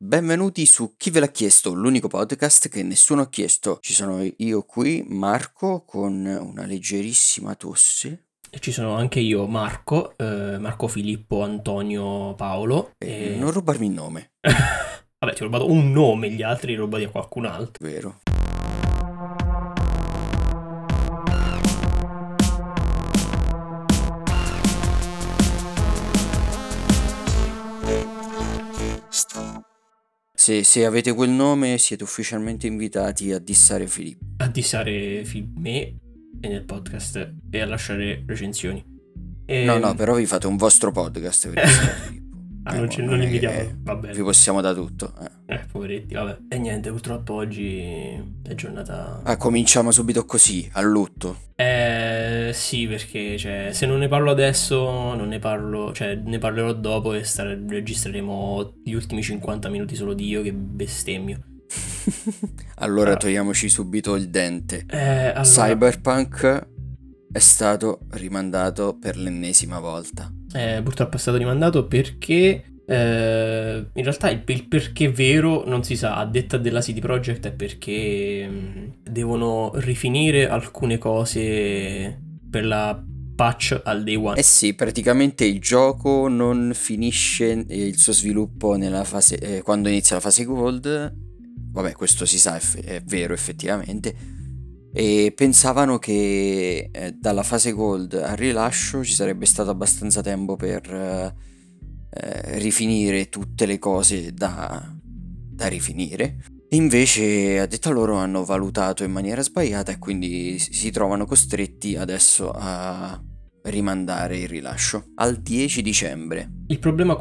Benvenuti su Chi ve l'ha chiesto, l'unico podcast che nessuno ha chiesto. Ci sono io qui, Marco, con una leggerissima tosse. E ci sono anche io, Marco, Marco Filippo Antonio Paolo. E non rubarmi il nome. Vabbè, ti ho rubato un nome, gli altri li rubati a qualcun altro. Vero. Se avete quel nome siete ufficialmente invitati a dissare Filippo. A dissare me e nel podcast e a lasciare recensioni. E... No, però vi fate un vostro podcast per dissare Filippo. Non invitiamo, va bene. Vi possiamo da tutto. Poveretti, vabbè. E niente, purtroppo oggi è giornata... cominciamo subito così, a lutto. Sì, perché cioè, se non ne parlo adesso, ne parlerò dopo e registreremo gli ultimi 50 minuti solo di io che bestemmio. Allora togliamoci subito il dente. Cyberpunk è stato rimandato per l'ennesima volta. Purtroppo è stato rimandato perché in realtà il perché vero non si sa. A detta della City Project è perché devono rifinire alcune cose per la patch al day one. Sì, praticamente il gioco non finisce il suo sviluppo nella fase quando inizia la fase gold. Vabbè, questo si sa, è vero effettivamente. E pensavano che dalla fase gold al rilascio ci sarebbe stato abbastanza tempo per rifinire tutte le cose da rifinire. Invece, a detta loro, hanno valutato in maniera sbagliata e quindi si trovano costretti adesso a rimandare il rilascio al 10 dicembre. Il problema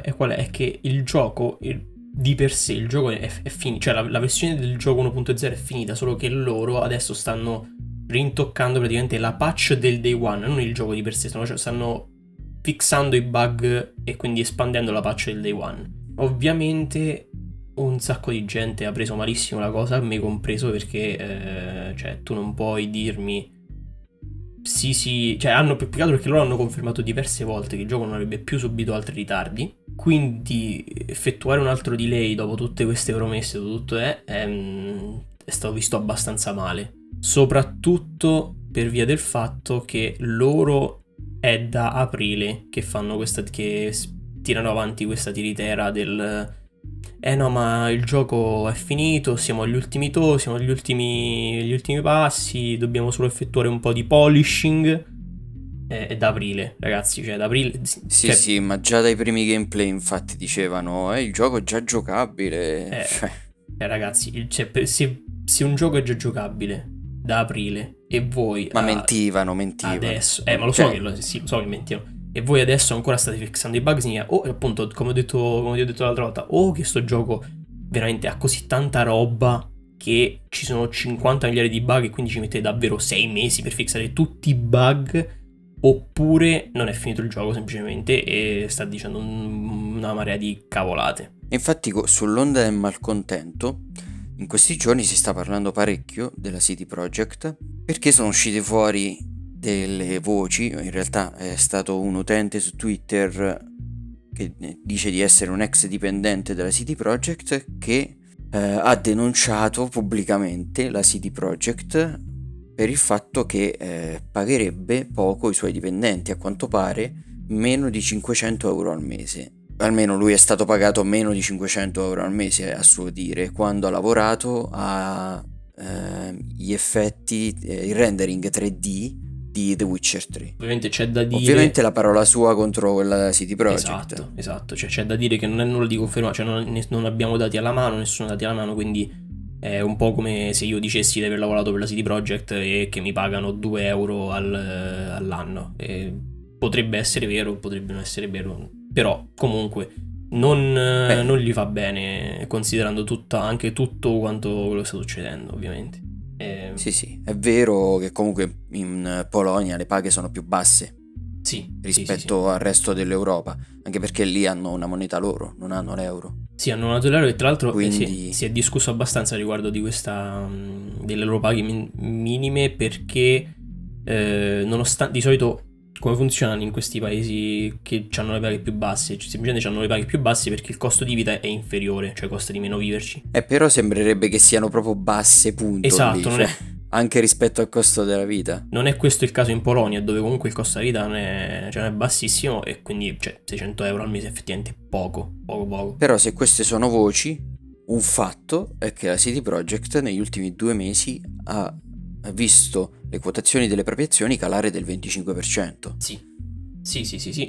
è qual è? È che il gioco di per sé, il gioco è finito, cioè la versione del gioco 1.0 è finita, solo che loro adesso stanno rintoccando praticamente la patch del day one, non il gioco di per sé, stanno fixando i bug e quindi espandendo la patch del day one. Ovviamente un sacco di gente ha preso malissimo la cosa, me compreso, perché cioè tu non puoi dirmi sì, cioè hanno peccato perché loro hanno confermato diverse volte che il gioco non avrebbe più subito altri ritardi, quindi effettuare un altro delay dopo tutte queste promesse, tutto è stato visto abbastanza male, soprattutto per via del fatto che loro è da aprile che fanno che tirano avanti questa tiritera del no, ma il gioco è finito, siamo agli ultimi passi, dobbiamo solo effettuare un po' di polishing. È da aprile, ragazzi, cioè da aprile. Sì, ma già dai primi gameplay infatti dicevano il gioco è già giocabile. Ragazzi, cioè, se un gioco è già giocabile da aprile e voi... Ma mentivano. Adesso, ma lo so, cioè... lo so che mentivano. E voi adesso ancora state fixando i bug, significa appunto, come ho detto l'altra volta, che sto gioco veramente ha così tanta roba che ci sono 50 miliardi di bug e quindi ci mette davvero 6 mesi per fixare tutti i bug, oppure non è finito il gioco semplicemente e sta dicendo una marea di cavolate. Infatti sull'onda del malcontento in questi giorni si sta parlando parecchio della City Project, perché sono uscite fuori delle voci. In realtà è stato un utente su Twitter che dice di essere un ex dipendente della City Project che ha denunciato pubblicamente la City Project per il fatto che pagherebbe poco i suoi dipendenti, a quanto pare meno di 500 euro al mese. Almeno lui è stato pagato meno di 500 euro al mese a suo dire, quando ha lavorato a gli effetti, il rendering 3D di The Witcher 3. Ovviamente c'è da dire... Ovviamente la parola sua contro quella City Project. Esatto. Cioè, c'è da dire che non è nulla di confermato, cioè non abbiamo dati alla mano, nessuno dati alla mano, quindi è un po' come se io dicessi di aver lavorato per la City Project e che mi pagano 2 euro all'anno. Potrebbe essere vero, potrebbe non essere vero, però comunque non gli fa bene, considerando tutto quanto quello che sta succedendo, ovviamente. Sì, è vero che comunque in Polonia le paghe sono più basse rispetto al resto dell'Europa, anche perché lì hanno una moneta loro, non hanno l'euro. Sì, hanno una moneta loro, e tra l'altro quindi... si è discusso abbastanza riguardo di questa delle loro paghe minime, perché nonostante di solito come funzionano in questi paesi che hanno le paghe più basse? Cioè, semplicemente hanno le paghe più basse perché il costo di vita è inferiore, cioè costa di meno viverci. Però sembrerebbe che siano proprio basse, punto. Esatto, non è... anche rispetto al costo della vita. Non è questo il caso in Polonia, dove comunque il costo della vita non è bassissimo, e quindi, cioè, 600 euro al mese effettivamente poco. Però se queste sono voci, un fatto è che la City Project negli ultimi 2 mesi ha visto le quotazioni delle proprie azioni calare del 25%. Sì.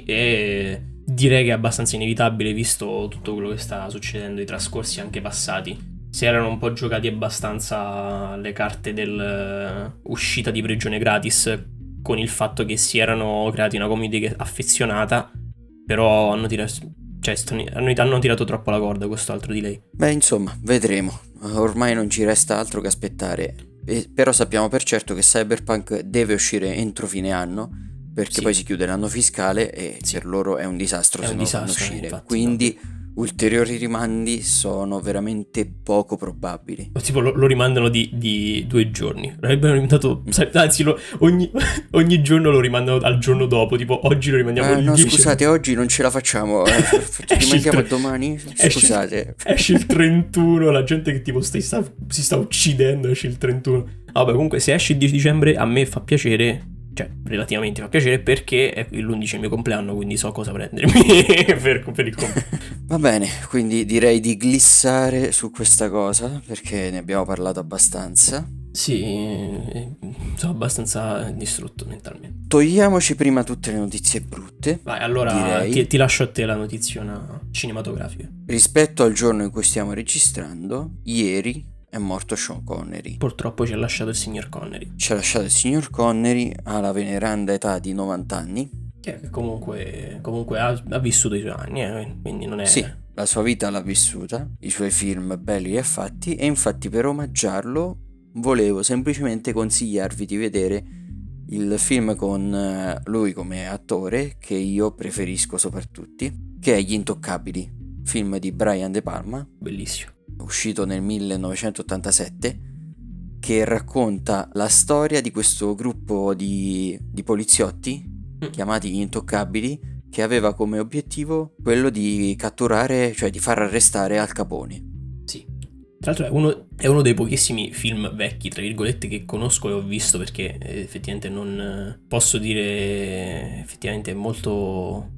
E direi che è abbastanza inevitabile, visto tutto quello che sta succedendo, i trascorsi anche passati. Si erano un po' giocati abbastanza le carte dell'uscita di prigione gratis, con il fatto che si erano creati una community affezionata, però hanno tirato troppo la corda, questo altro di lei. Beh, insomma, vedremo. Ormai non ci resta altro che aspettare. Però sappiamo per certo che Cyberpunk deve uscire entro fine anno, perché poi si chiude l'anno fiscale e per loro è un disastro se non fanno uscire. Infatti, quindi... no. Ulteriori rimandi sono veramente poco probabili. Tipo lo rimandano di 2 giorni. L'avrebbero rimandato. Anzi, ogni giorno lo rimandano al giorno dopo. Tipo oggi lo rimandiamo il 10. Scusate, oggi non ce la facciamo. Rimandiamo domani. Scusate. Esce il 31. La gente che tipo si sta uccidendo. Esce il 31. Vabbè, comunque, se esce il 10 dicembre a me fa piacere. Cioè, relativamente fa piacere, perché l'11 è il mio compleanno, quindi so cosa prendermi per il compleanno. Va bene, quindi direi di glissare su questa cosa, perché ne abbiamo parlato abbastanza. Sì, sono abbastanza distrutto mentalmente. Togliamoci prima tutte le notizie brutte. Vai, allora ti lascio a te la notizia cinematografica. Rispetto al giorno in cui stiamo registrando, ieri è morto Sean Connery. Purtroppo ci ha lasciato il signor Connery. Alla veneranda età di 90 anni. Che comunque ha vissuto i suoi anni, quindi non è... Sì, la sua vita l'ha vissuta, i suoi film belli li ha fatti, e infatti per omaggiarlo volevo semplicemente consigliarvi di vedere il film con lui come attore che io preferisco soprattutto, che è Gli Intoccabili, film di Brian De Palma. Bellissimo. Uscito nel 1987, che racconta la storia di questo gruppo di poliziotti chiamati Gli Intoccabili, che aveva come obiettivo quello di catturare, cioè di far arrestare Al Capone. Sì, tra l'altro è uno dei pochissimi film vecchi, tra virgolette, che conosco e ho visto, perché effettivamente non posso dire effettivamente molto...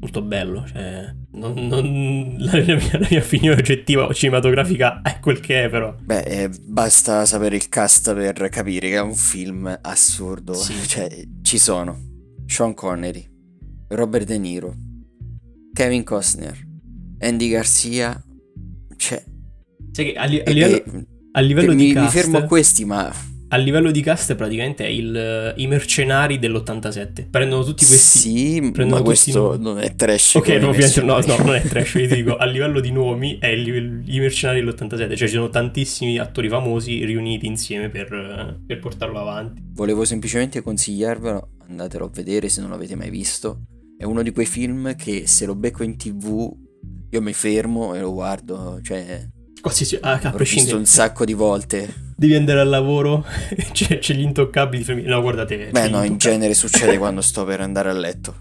molto bello, cioè la mia opinione oggettiva o cinematografica è quel che è, però. Beh, basta sapere il cast per capire che è un film assurdo. Sì. Cioè, ci sono Sean Connery, Robert De Niro, Kevin Costner, Andy Garcia. Cioè, sai che a livello di cast... mi fermo a questi, ma... a livello di cast praticamente è i mercenari dell'87. Prendono tutti questi... Sì, ma questo non è trash. Ok, non è trash, vi dico. A livello di nomi è i mercenari dell'87. Cioè ci sono tantissimi attori famosi riuniti insieme per portarlo avanti. Volevo semplicemente consigliarvelo, andatelo a vedere se non l'avete mai visto. È uno di quei film che se lo becco in TV io mi fermo e lo guardo, cioè... qualsiasi, a prescindere, un sacco di volte. Devi andare al lavoro, c'è Gli Intoccabili, no, guardate. Beh, no, in genere succede quando sto per andare a letto.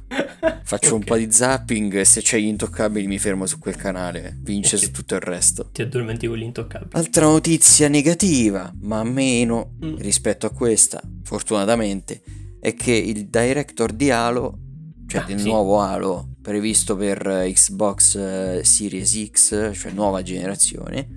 Faccio un po' di zapping e se c'è Gli Intoccabili mi fermo su quel canale. Vince su tutto il resto. Ti addormenti con Gli Intoccabili. Altra notizia negativa, ma meno rispetto a questa, fortunatamente, è che il director di Halo, cioè del nuovo Halo, previsto per Xbox Series X, cioè nuova generazione,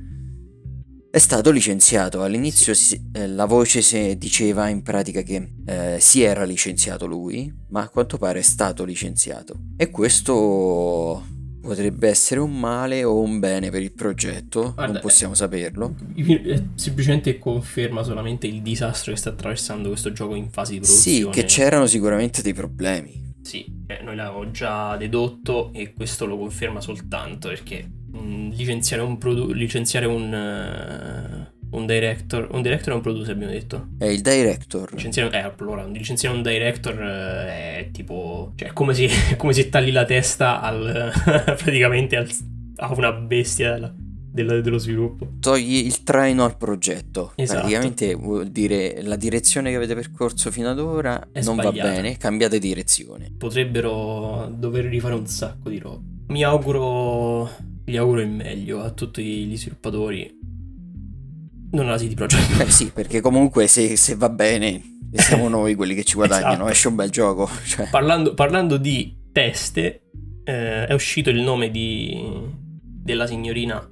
è stato licenziato. All'inizio la voce diceva in pratica che si era licenziato lui, ma a quanto pare è stato licenziato. E questo potrebbe essere un male o un bene per il progetto, non possiamo saperlo. Semplicemente conferma solamente il disastro che sta attraversando questo gioco in fase di produzione. Sì, che c'erano sicuramente dei problemi. Sì, noi l'avevo già dedotto e questo lo conferma soltanto, perché licenziare un director è un producer, abbiamo detto. È il director. Licenziare un director è tipo, cioè è come se tagli la testa praticamente a una bestia dello sviluppo. Togli il traino al progetto. Esatto. Praticamente vuol dire la direzione che avete percorso fino ad ora è non sbagliata. Va bene, cambiate direzione. Potrebbero dover rifare un sacco di roba. Gli auguro il meglio a tutti gli sviluppatori. Non alla City Project. Sì, perché comunque se va bene siamo noi quelli che ci guadagnano. Esatto. Esce un bel gioco, cioè. Parlando di teste, è uscito il nome della signorina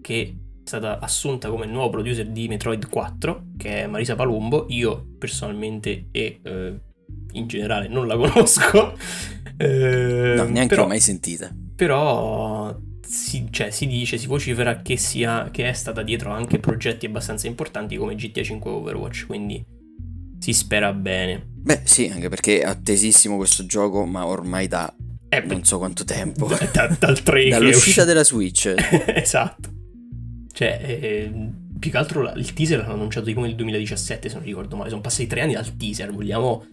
che è stata assunta come nuovo producer di Metroid 4, che è Marisa Palumbo. Io personalmente e in generale non la conosco, no, neanche però, l'ho mai sentita. Però si vocifera che è stata dietro anche progetti abbastanza importanti come GTA 5 e Overwatch, quindi si spera bene. Beh sì, anche perché è attesissimo questo gioco, ma ormai da non so quanto tempo, dal 3 dall'uscita della Switch. Esatto, cioè più che altro il teaser l'hanno annunciato tipo nel 2017, se non ricordo male. Sono passati 3 anni dal teaser, vogliamo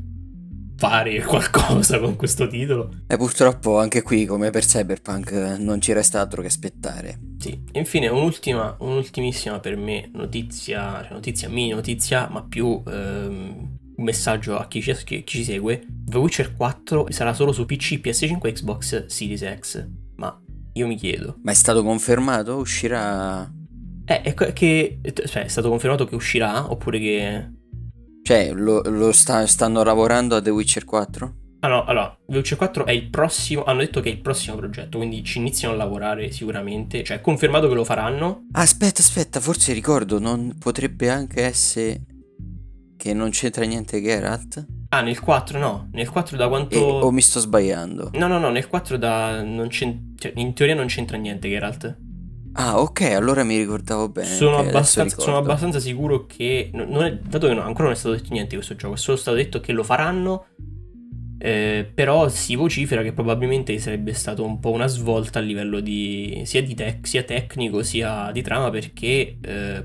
fare qualcosa con questo titolo? E purtroppo anche qui, come per Cyberpunk, non ci resta altro che aspettare. Sì, e infine un'ultimissima per me notizia, ma più un messaggio a chi ci segue. The Witcher 4 sarà solo su PC, PS5 e Xbox Series X. Ma io mi chiedo, ma è stato confermato? Uscirà? È stato confermato che uscirà, oppure che... Cioè, stanno lavorando a The Witcher 4? Ah no, allora, The Witcher 4 è il prossimo, hanno detto che è il prossimo progetto, quindi ci iniziano a lavorare sicuramente, cioè è confermato che lo faranno. Aspetta, forse ricordo, non potrebbe anche essere che non c'entra niente Geralt? Ah, nel 4 no, nel 4 da quanto... o mi sto sbagliando? No, nel 4 in teoria non c'entra niente Geralt. Ah ok, allora mi ricordavo bene. Sono abbastanza sicuro che dato che ancora non è stato detto niente di questo gioco, è solo stato detto che lo faranno, però si vocifera che probabilmente sarebbe stato un po' una svolta a livello di sia tecnico sia di trama, perché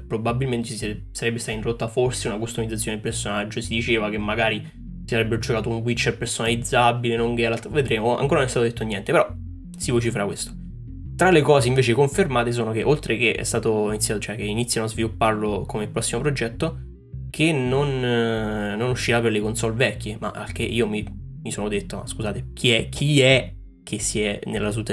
probabilmente sarebbe stata introdotta forse una customizzazione del personaggio. Si diceva che magari si sarebbero giocato un Witcher personalizzabile, non Geralt. Vedremo, ancora non è stato detto niente, però si vocifera questo. Tra le cose invece confermate sono che, oltre che è stato iniziato, cioè che iniziano a svilupparlo come prossimo progetto, che non uscirà per le console vecchie, ma anche io mi sono detto, scusate, chi è che si è nella sua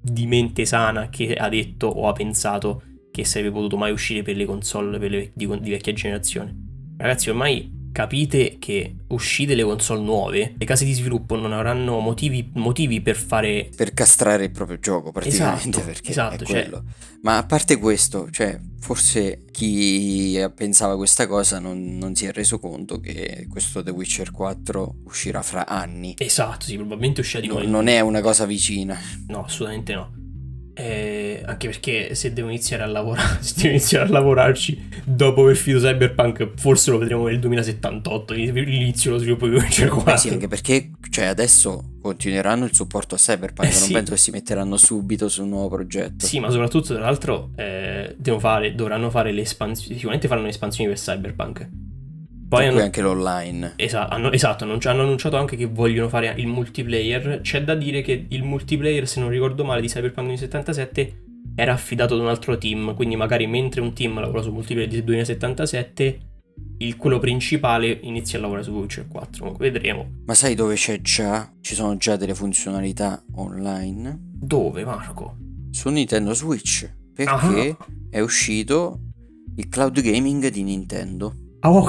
di mente sana che ha detto o ha pensato che sarebbe potuto mai uscire per le console di vecchia generazione? Ragazzi, ormai... Capite che uscite le console nuove, le case di sviluppo non avranno motivi per fare... Per castrare il proprio gioco, praticamente. Esatto, perché esatto, è quello. Cioè... Ma a parte questo, cioè, forse chi pensava questa cosa non si è reso conto che questo The Witcher 4 uscirà fra anni. Esatto, sì, probabilmente uscirà di nuovo. Non è una cosa vicina. No, assolutamente no. Anche perché se devo iniziare a lavorarci dopo aver finito Cyberpunk, forse lo vedremo nel 2078 l'inizio lo sviluppo di Witcher 4. Sì, anche perché, cioè, adesso continueranno il supporto a Cyberpunk, non sì. Penso che si metteranno subito su un nuovo progetto. Sì, ma soprattutto tra l'altro dovranno fare le espansioni, sicuramente faranno le espansioni per Cyberpunk. Poi anche l'online. Esatto, hanno annunciato anche che vogliono fare il multiplayer. C'è da dire che il multiplayer, se non ricordo male, di Cyberpunk 2077 era affidato ad un altro team, quindi magari mentre un team lavora su multiplayer di 2077, quello principale inizia a lavorare su Witcher 4. Comunque vedremo. Ma sai dove c'è già? Ci sono già delle funzionalità online. Dove, Marco? Su Nintendo Switch, perché è uscito il cloud gaming di Nintendo. Ah, wow,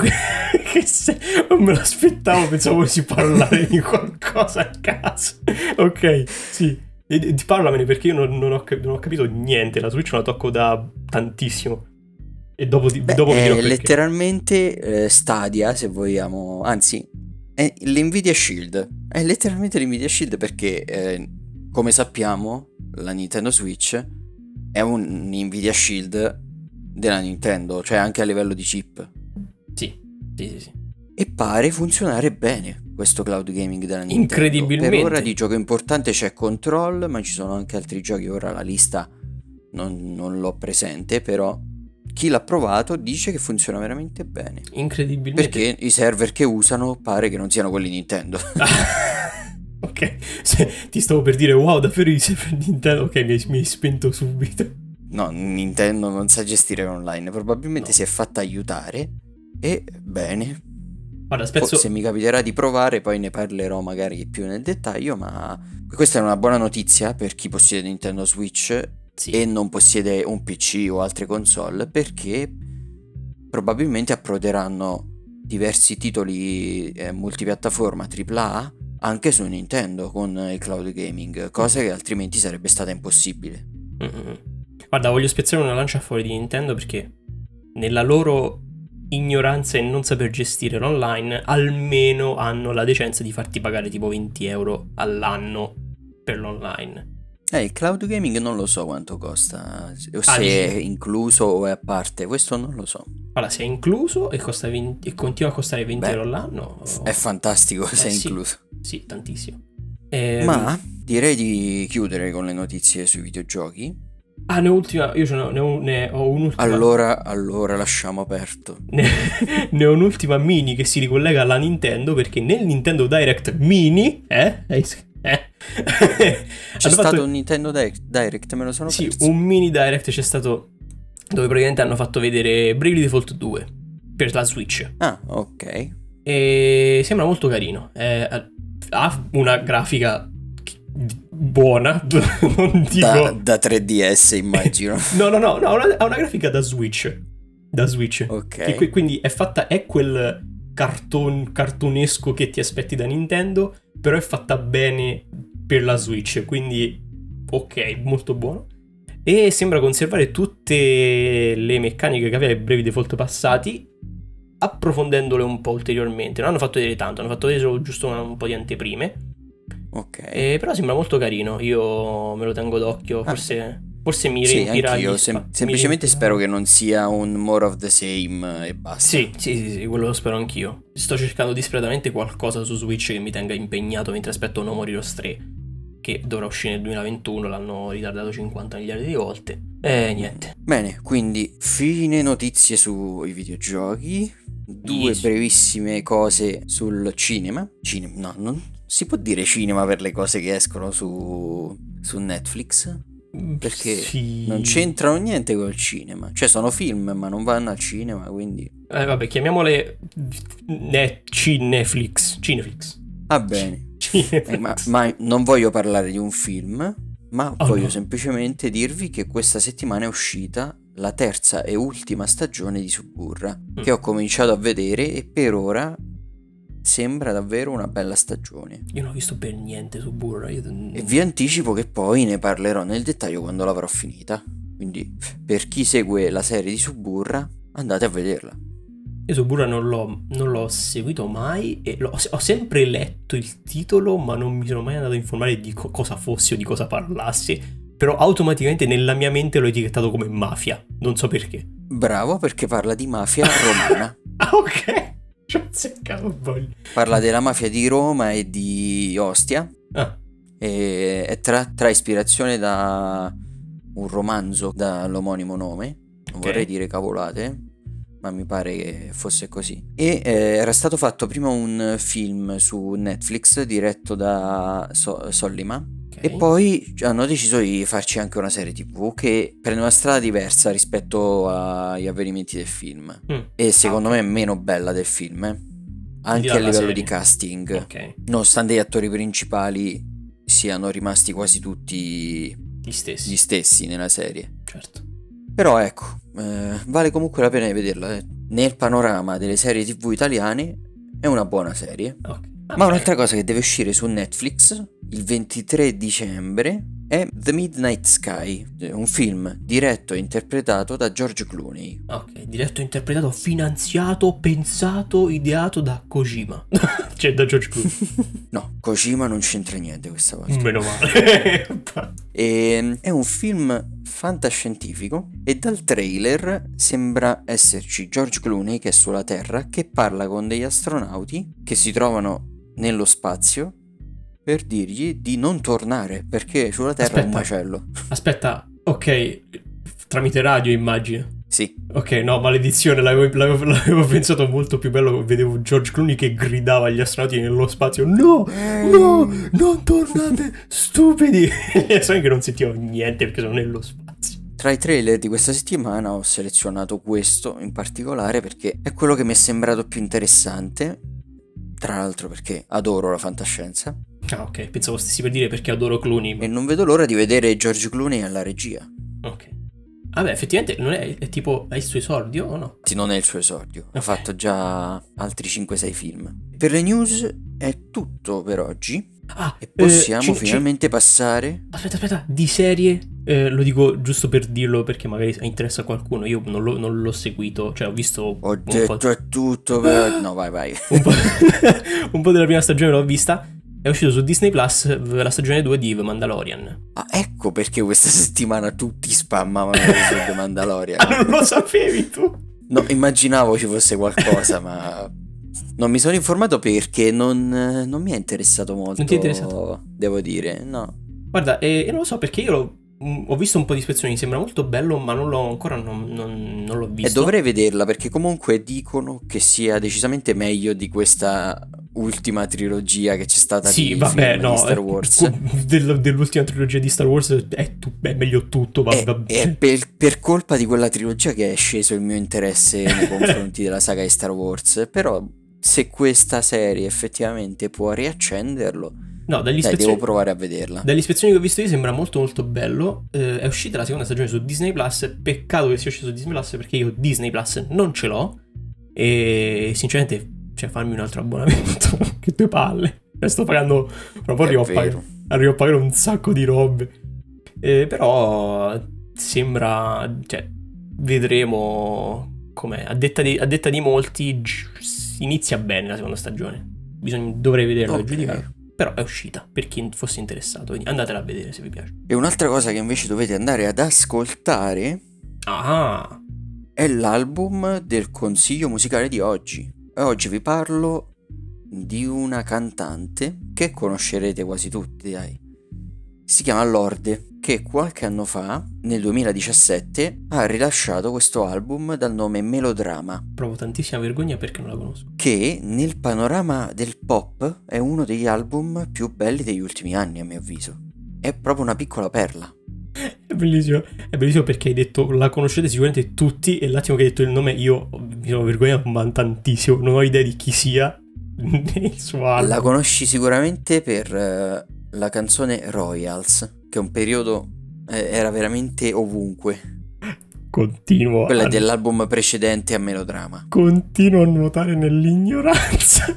non me l'aspettavo, pensavo si parlare di qualcosa a caso. Ok, sì, parlamene, perché io non ho capito niente. La Switch non la tocco da tantissimo. E dopo è letteralmente Stadia, se vogliamo. Anzi, è l'Nvidia Shield. È letteralmente l'Nvidia Shield, perché come sappiamo la Nintendo Switch è un Nvidia Shield della Nintendo, cioè anche a livello di chip. Sì. E pare funzionare bene questo cloud gaming della Nintendo. Incredibilmente. Per ora di gioco importante c'è Control, ma ci sono anche altri giochi. Ora la lista non l'ho presente, però chi l'ha provato dice che funziona veramente bene. Incredibilmente. Perché i server che usano pare che non siano quelli Nintendo. Ok, ti stavo per dire wow, davvero i server Nintendo. Ok, mi hai spento subito. No, Nintendo non sa gestire l'online. Probabilmente no. Si è fatta aiutare. E bene. Guarda, se mi capiterà di provare poi ne parlerò magari più nel dettaglio, ma questa è una buona notizia per chi possiede Nintendo Switch, sì, e non possiede un PC o altre console, perché probabilmente approderanno diversi titoli multipiattaforma AAA anche su Nintendo con il cloud gaming, cosa che altrimenti sarebbe stata impossibile. Mm-hmm. Guarda, voglio spezzare una lancia fuori di Nintendo, perché nella loro ignoranza e non saper gestire l'online almeno hanno la decenza di farti pagare tipo 20 euro all'anno per l'online. Il cloud gaming non lo so quanto costa, o se è incluso o è a parte, questo non lo so. Allora, se è incluso e costa 20, e continua a costare 20 euro all'anno, è fantastico se è incluso. Sì, tantissimo. Ma direi di chiudere con le notizie sui videogiochi. Ah, ne ho un'ultima. Allora lasciamo aperto. Ne ho un'ultima mini che si ricollega alla Nintendo, perché nel Nintendo Direct mini c'è stato un Nintendo Direct, me lo sono perso. Sì, un mini Direct c'è stato, dove praticamente hanno fatto vedere Bravely Default 2 per la Switch. Ah, ok. E sembra molto carino. Ha una grafica buona, non dico da 3DS immagino. No, ha una grafica da Switch. Ok. Che quindi è fatta, è quel cartonesco che ti aspetti da Nintendo, però è fatta bene per la Switch, quindi ok, molto buono. E sembra conservare tutte le meccaniche che aveva i brevi default passati, approfondendole un po' ulteriormente. Non hanno fatto vedere tanto, hanno fatto vedere solo giusto un po' di anteprime. Ok. Però sembra molto carino, io me lo tengo d'occhio, forse mi riempirà. Sì, anch'io, semplicemente spero che non sia un more of the same e basta. Sì, quello lo spero anch'io. Sto cercando disperatamente qualcosa su Switch che mi tenga impegnato mentre aspetto No More Heroes 3, che dovrà uscire nel 2021, l'hanno ritardato 50 miliardi di volte. E niente. Bene, quindi fine notizie sui videogiochi, due brevissime cose sul cinema. Non si può dire cinema per le cose che escono su Netflix, perché non c'entrano niente col cinema, cioè sono film ma non vanno al cinema, quindi vabbè, chiamiamole Cineflix. Ah, bene. Ma non voglio parlare di un film, ma voglio semplicemente dirvi che questa settimana è uscita la terza e ultima stagione di Suburra, che ho cominciato a vedere e per ora sembra davvero una bella stagione. Io non ho visto per niente Suburra. E vi anticipo che poi ne parlerò nel dettaglio quando l'avrò finita. Quindi per chi segue la serie di Suburra, andate a vederla. Io Suburra non l'ho seguito mai, e ho sempre letto il titolo, ma non mi sono mai andato a informare di cosa fosse o di cosa parlasse. Però automaticamente nella mia mente l'ho etichettato come mafia, non so perché. Bravo, perché parla di mafia romana. Ah, ok. Parla della mafia di Roma e di Ostia. E è tra ispirazione da un romanzo dall'omonimo nome. Non vorrei dire cavolate, ma mi pare che fosse così. E era stato fatto prima un film su Netflix diretto da Sollima. E poi hanno deciso di farci anche una serie TV che prende una strada diversa rispetto agli avvenimenti del film. E secondo me è meno bella del film, anche a livello di casting. Nonostante gli attori principali siano rimasti quasi tutti gli stessi nella serie. Certo. Però ecco, vale comunque la pena di vederla. Nel panorama delle serie TV italiane è una buona serie. Ma un'altra cosa che deve uscire su Netflix il 23 dicembre è The Midnight Sky, un film diretto e interpretato da George Clooney. Ok, diretto e interpretato, finanziato, pensato, ideato da Kojima. Cioè da George Clooney. No, Kojima non c'entra niente questa volta. Meno male. È un film fantascientifico e dal trailer sembra esserci George Clooney che è sulla Terra, che parla con degli astronauti che si trovano nello spazio, per dirgli di non tornare perché sulla Terra è un macello. Aspetta, ok, tramite radio immagino. Sì. Ok, no, maledizione, l'avevo pensato molto più bello. Vedevo George Clooney che gridava agli astronauti nello spazio: no, non tornate, stupidi. So che non sentivo niente perché sono nello spazio. Tra i trailer di questa settimana ho selezionato questo in particolare perché è quello che mi è sembrato più interessante, tra l'altro perché adoro la fantascienza. Ah, ok, pensavo stessi per dire perché adoro Clooney. E non vedo l'ora di vedere George Clooney alla regia. Ok. Vabbè, effettivamente non è tipo, è il suo esordio o no? Sì, non è il suo esordio, okay. Ha fatto già altri 5-6 film. Per le news è tutto per oggi. Ah, e possiamo finalmente passare. Aspetta, di serie, lo dico giusto per dirlo perché magari interessa a qualcuno. Io non l'ho seguito, cioè ho visto. Ho detto è tutto per... No, vai. Un po' della prima stagione l'ho vista. È uscito su Disney Plus la stagione 2 di The Mandalorian. Ah, ecco perché questa settimana tutti spammavano su The Mandalorian. Ah, non lo sapevi tu? No, immaginavo ci fosse qualcosa, ma non mi sono informato perché non mi è interessato molto. Non ti è interessato? Devo dire, no. Guarda, e non lo so perché io ho visto un po' di ispezioni, mi sembra molto bello, ma non l'ho ancora l'ho visto. E dovrei vederla perché comunque dicono che sia decisamente meglio di questa ultima trilogia che c'è stata di Star Wars. Dell'ultima trilogia di Star Wars è meglio tutto. Per colpa di quella trilogia che è sceso il mio interesse nei confronti della saga di Star Wars, però se questa serie effettivamente può riaccenderlo... No, devo provare a vederla. Dalle ispezioni che ho visto io sembra molto molto bello. È uscita la seconda stagione su Disney Plus. Peccato che sia uscita su Disney Plus perché io Disney Plus non ce l'ho. E sinceramente, cioè, farmi un altro abbonamento. Che due palle. Sto pagando. Proprio arrivo a pagare un sacco di robe. Però sembra. Cioè, vedremo com'è. A detta di molti, inizia bene la seconda stagione. Dovrei vederlo e giudicare. Però è uscita, per chi fosse interessato, quindi andatela a vedere se vi piace. E un'altra cosa che invece dovete andare ad ascoltare è l'album del consiglio musicale di oggi. E oggi vi parlo di una cantante che conoscerete quasi tutti, dai. Si chiama Lorde, che qualche anno fa, nel 2017, ha rilasciato questo album dal nome Melodrama. Provo tantissima vergogna perché non la conosco. Che nel panorama del pop è uno degli album più belli degli ultimi anni, a mio avviso. È proprio una piccola perla. È bellissimo perché hai detto la conoscete sicuramente tutti e l'attimo che hai detto il nome io mi sono vergognato ma tantissimo, non ho idea di chi sia nel suo album. La conosci sicuramente per... la canzone Royals, che un periodo era veramente ovunque. Continuo. Quella dell'album precedente a Melodrama. Continuo a nuotare nell'ignoranza.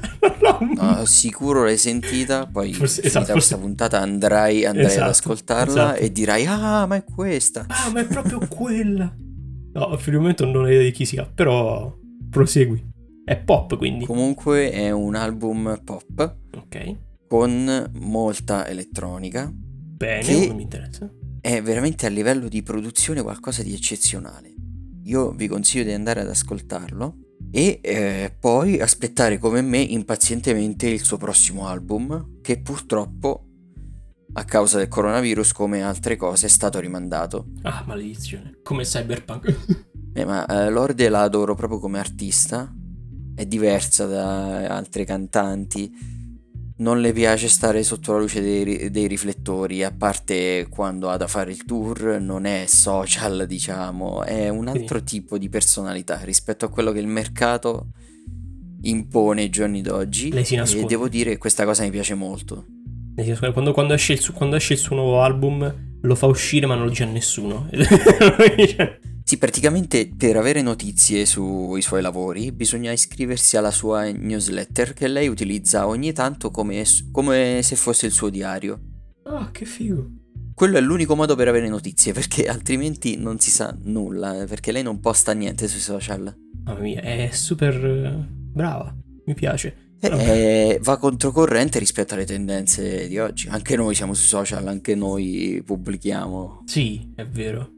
No, sicuro l'hai sentita. Poi questa puntata andrai ad ascoltarla e dirai: ah, ma è questa. Ah, ma è proprio quella. No, per il momento non ho idea di chi sia, però prosegui. È pop, quindi. Comunque è un album pop. Ok. Con molta elettronica. Bene, non mi interessa. È veramente a livello di produzione qualcosa di eccezionale. Io vi consiglio di andare ad ascoltarlo e poi aspettare come me impazientemente il suo prossimo album, che purtroppo a causa del coronavirus, come altre cose, è stato rimandato. Ah, maledizione. Come Cyberpunk. Ma Lorde la adoro proprio come artista. È diversa da altre cantanti. Non le piace stare sotto la luce dei riflettori, a parte quando ha da fare il tour, non è social, diciamo, è un altro tipo di personalità rispetto a quello che il mercato impone ai giorni d'oggi. Lei si nasconde. E devo dire che questa cosa mi piace molto. Lei si nasconde. Quando esce il suo nuovo album lo fa uscire ma non lo dice a nessuno. Sì, praticamente per avere notizie sui suoi lavori bisogna iscriversi alla sua newsletter che lei utilizza ogni tanto come se fosse il suo diario. Ah, che figo! Quello è l'unico modo per avere notizie, perché altrimenti non si sa nulla, perché lei non posta niente sui social. Mamma mia, è super brava, mi piace. Va controcorrente rispetto alle tendenze di oggi. Anche noi siamo sui social, anche noi pubblichiamo. Sì, è vero.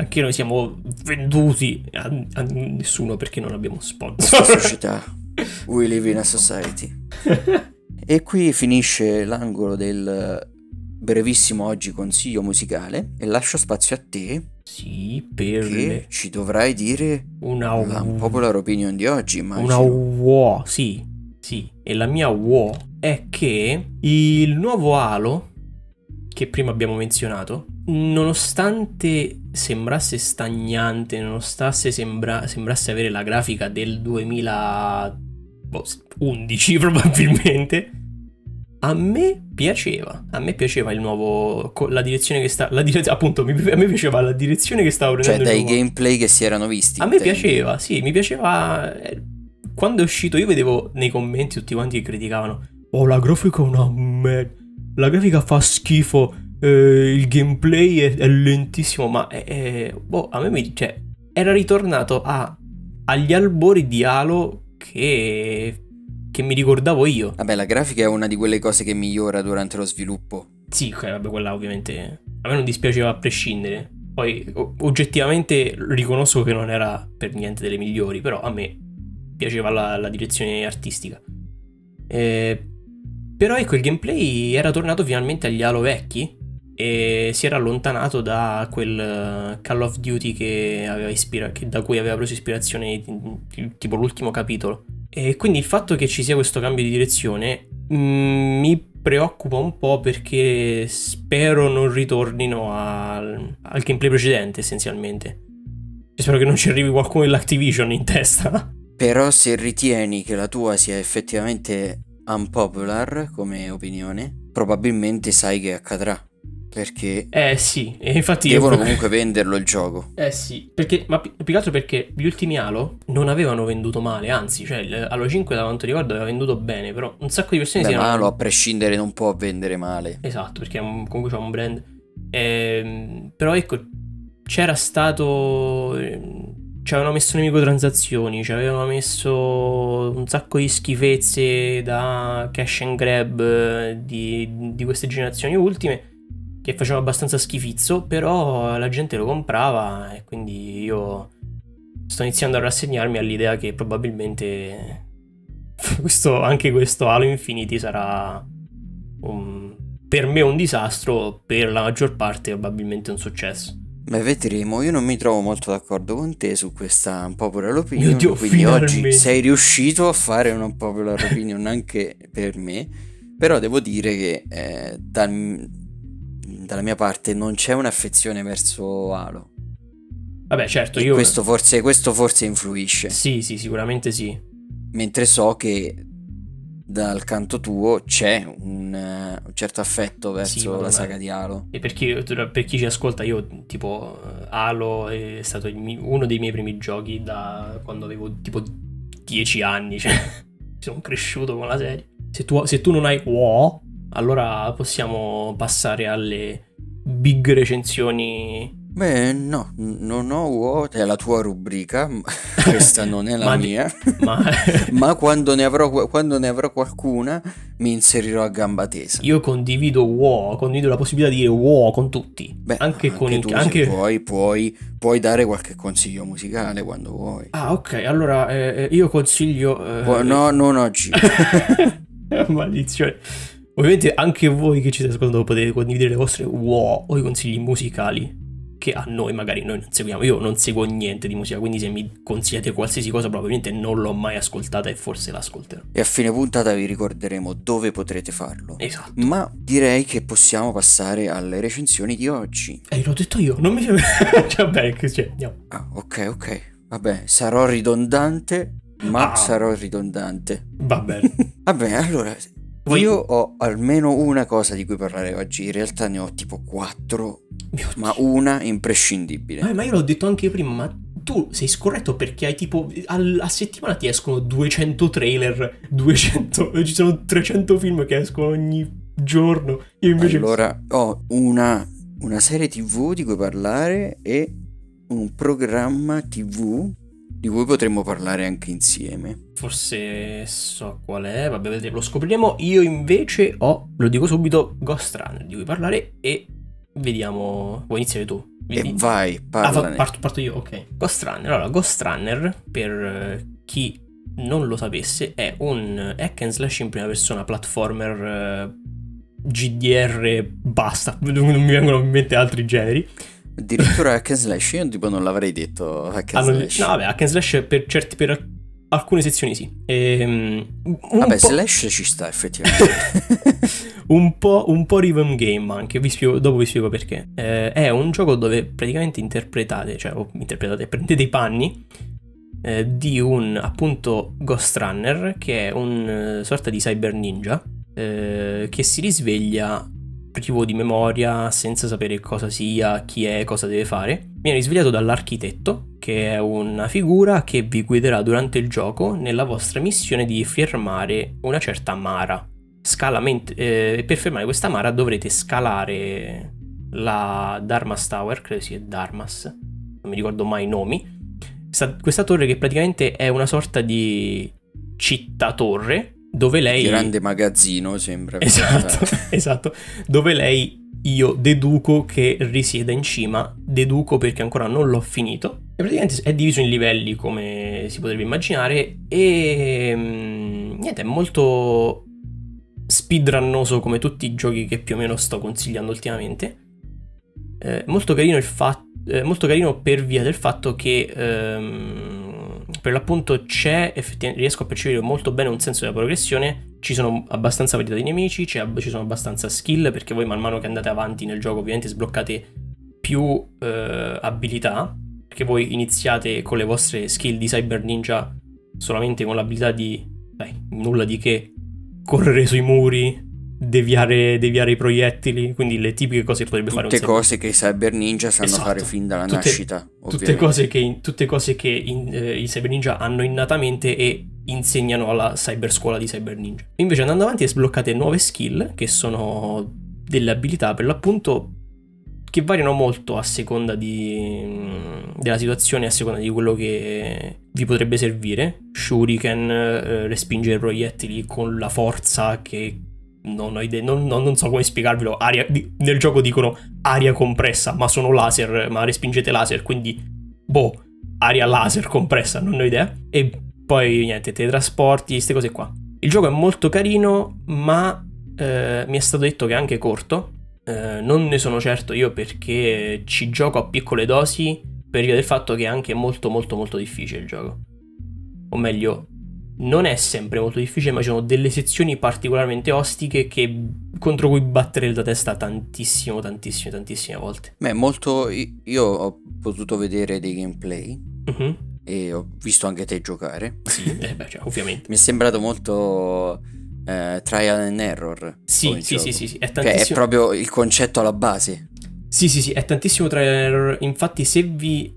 Anche noi siamo venduti a nessuno perché non abbiamo sponsor. Società. We live in a society. E qui finisce l'angolo del brevissimo oggi consiglio musicale e lascio spazio a te. Sì, ci dovrai dire la popular opinion di oggi, immagino. Una wow, sì. E la mia wow è che il nuovo Halo, che prima abbiamo menzionato, nonostante sembrasse stagnante, nonostante sembrasse avere la grafica del 2011 probabilmente, a me piaceva il nuovo, la direzione che sta, a me piaceva la direzione che stava prendendo, cioè dai gameplay che si erano visti, a me piaceva, sì, mi piaceva. Quando è uscito io vedevo nei commenti tutti quanti che criticavano, oh la grafica è una merda, la grafica fa schifo, il gameplay è lentissimo, ma a me cioè, era ritornato agli albori di Halo che mi ricordavo io. Vabbè, la grafica è una di quelle cose che migliora durante lo sviluppo. Sì, okay, vabbè, quella ovviamente a me non dispiaceva a prescindere. Poi oggettivamente riconosco che non era per niente delle migliori, però a me piaceva la direzione artistica. Però ecco, il gameplay era tornato finalmente agli Halo vecchi e si era allontanato da quel Call of Duty da cui aveva preso ispirazione tipo l'ultimo capitolo. E quindi il fatto che ci sia questo cambio di direzione mi preoccupa un po', perché spero non ritornino al gameplay precedente essenzialmente. E spero che non ci arrivi qualcuno dell'Activision in testa. Però se ritieni che la tua sia effettivamente unpopular come opinione, probabilmente sai che accadrà. Perché sì, e infatti devono comunque venderlo il gioco. Sì, perché, ma più che altro perché gli ultimi Halo non avevano venduto male, anzi, cioè Halo 5 da quanto ricordo aveva venduto bene, però un sacco di persone Halo a prescindere non può vendere male. Esatto, perché comunque c'è un brand. Però ecco, c'era stato, ci avevano messo le microtransazioni, ci avevano messo un sacco di schifezze da cash and grab di queste generazioni ultime, che faceva abbastanza schifizzo, però la gente lo comprava, e quindi io sto iniziando a rassegnarmi all'idea che probabilmente anche questo Halo Infinity sarà per me un disastro, per la maggior parte probabilmente un successo. Beh, vedremo. Io non mi trovo molto d'accordo con te su questa unpopular opinion. Dio, quindi finalmente oggi sei riuscito a fare una unpopular opinion anche per me, però devo dire che dalla mia parte non c'è un'affezione verso Halo. Vabbè, certo, io questo forse influisce. Sì, sicuramente sì. Mentre so che dal canto tuo c'è un certo affetto verso la saga di Halo. E per chi ci ascolta, io tipo Halo è stato uno dei miei primi giochi da quando avevo tipo 10 anni, cioè sono cresciuto con la serie. Se tu non hai allora possiamo passare alle big recensioni. Beh, no, non ho è la tua rubrica, questa non è la mia. Ma quando ne avrò qualcuna mi inserirò a gamba tesa. Io condivido la possibilità di dire con tutti. Beh, anche tu, se puoi dare qualche consiglio musicale quando vuoi. Ah, ok, allora io consiglio no, non oggi. Maledizione. Ovviamente anche voi che ci state ascoltando potete condividere le vostre o i consigli musicali che a noi magari noi non seguiamo. Io non seguo niente di musica, quindi se mi consigliate qualsiasi cosa probabilmente non l'ho mai ascoltata e forse l'ascolterò. E a fine puntata vi ricorderemo dove potrete farlo. Esatto. Ma direi che possiamo passare alle recensioni di oggi. L'ho detto io, non mi sembra. Vabbè, andiamo. Ah, ok. Vabbè, sarò ridondante, ma sarò ridondante. Va bene. Vabbè, allora io ho almeno una cosa di cui parlare oggi. In realtà ne ho tipo 4, ma una imprescindibile. Ma io l'ho detto anche prima, ma tu sei scorretto, perché hai tipo a settimana ti escono 200 trailer, 200, ci sono 300 film che escono ogni giorno. Io invece allora ho una serie TV di cui parlare e un programma TV di cui potremmo parlare anche insieme. Forse so qual è, vabbè, vedremo, lo scopriremo. Io invece lo dico subito, Ghostrunner, di cui parlare, e vediamo. Vuoi iniziare tu? E vai, parlane. Parto io, ok. Ghostrunner. Allora, Ghostrunner, per chi non lo sapesse, è un hack and slash in prima persona, platformer, GDR, basta, non mi vengono in mente altri generi. Addirittura hack and slash, io tipo non l'avrei detto hack and slash. No, vabbè, hack and slash per alcune sezione sì. Slash ci sta effettivamente. un po' rhythm game anche, dopo vi spiego perché. È un gioco dove praticamente prendete i panni di un, appunto, Ghostrunner, che è una sorta di cyber ninja che si risveglia privo di memoria, senza sapere cosa sia, chi è, cosa deve fare. Viene risvegliato dall'architetto, che è una figura che vi guiderà durante il gioco nella vostra missione di fermare una certa mara. Per fermare questa mara dovrete scalare la Darmas Tower, credo sia Darmas, non mi ricordo mai i nomi. Questa torre che praticamente è una sorta di città-torre dove lei... Grande magazzino, sembra. Esatto. Dove lei, io deduco che risieda in cima, deduco perché ancora non l'ho finito. E praticamente è diviso in livelli, come si potrebbe immaginare, e niente, è molto speedrunnoso come tutti i giochi che più o meno sto consigliando ultimamente. Molto carino per via del fatto che per l'appunto riesco a percepire molto bene un senso della progressione. Ci sono abbastanza varietà di nemici, ci sono abbastanza skill, perché voi man mano che andate avanti nel gioco ovviamente sbloccate più abilità, perché voi iniziate con le vostre skill di cyber ninja solamente con l'abilità di nulla di che, correre sui muri, deviare i proiettili, quindi le tipiche cose che potrebbe fare un cose che i cyber ninja sanno fare fin dalla nascita, ovviamente. Tutte cose che i cyber ninja hanno innatamente e insegnano alla cyber scuola di cyber ninja. Invece andando avanti sbloccate nuove skill, che sono delle abilità per l'appunto che variano molto a seconda della situazione, a seconda di quello che vi potrebbe servire. Shuriken, respingere proiettili con la forza, che non ho idea, non so come spiegarvelo. Nel gioco dicono aria compressa, ma sono laser, ma respingete laser, quindi aria laser compressa, non ho idea. E poi niente, teletrasporti, queste cose qua. Il gioco è molto carino, ma mi è stato detto che è anche corto. Non ne sono certo io, perché ci gioco a piccole dosi, per via del fatto che è anche molto molto molto difficile il gioco. O meglio, non è sempre molto difficile, ma ci sono delle sezioni particolarmente ostiche contro cui battere la testa tantissime volte. Io ho potuto vedere dei gameplay e ho visto anche te giocare. Sì, ovviamente. Mi è sembrato molto trial and error. Sì, è tantissimo. Che è proprio il concetto alla base. Sì, è tantissimo trial and error. Infatti se vi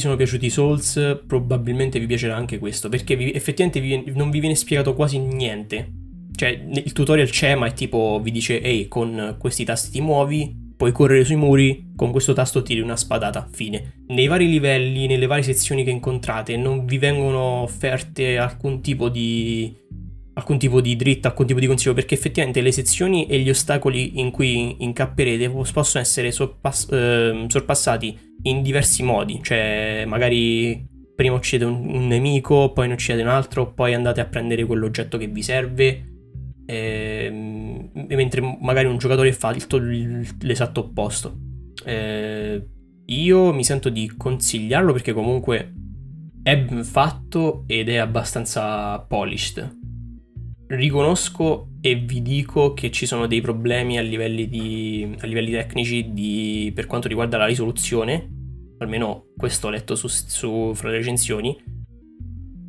sono piaciuti i Souls, probabilmente vi piacerà anche questo, perché non vi viene spiegato quasi niente. Cioè, il tutorial c'è, ma è tipo, vi dice: ehi, con questi tasti ti muovi, puoi correre sui muri, con questo tasto tiri una spadata, fine. Nei vari livelli, nelle varie sezioni che incontrate, non vi vengono offerte alcun tipo di dritta, alcun tipo di consiglio, perché effettivamente le sezioni e gli ostacoli in cui incapperete possono essere sorpassati in diversi modi. Cioè, magari prima uccidete un nemico, poi ne uccidete un altro, poi andate a prendere quell'oggetto che vi serve, e mentre magari un giocatore fa l'esatto opposto. Io mi sento di consigliarlo, perché comunque è ben fatto ed è abbastanza polished. Riconosco e vi dico che ci sono dei problemi a livelli tecnici per quanto riguarda la risoluzione, almeno questo ho letto fra le recensioni.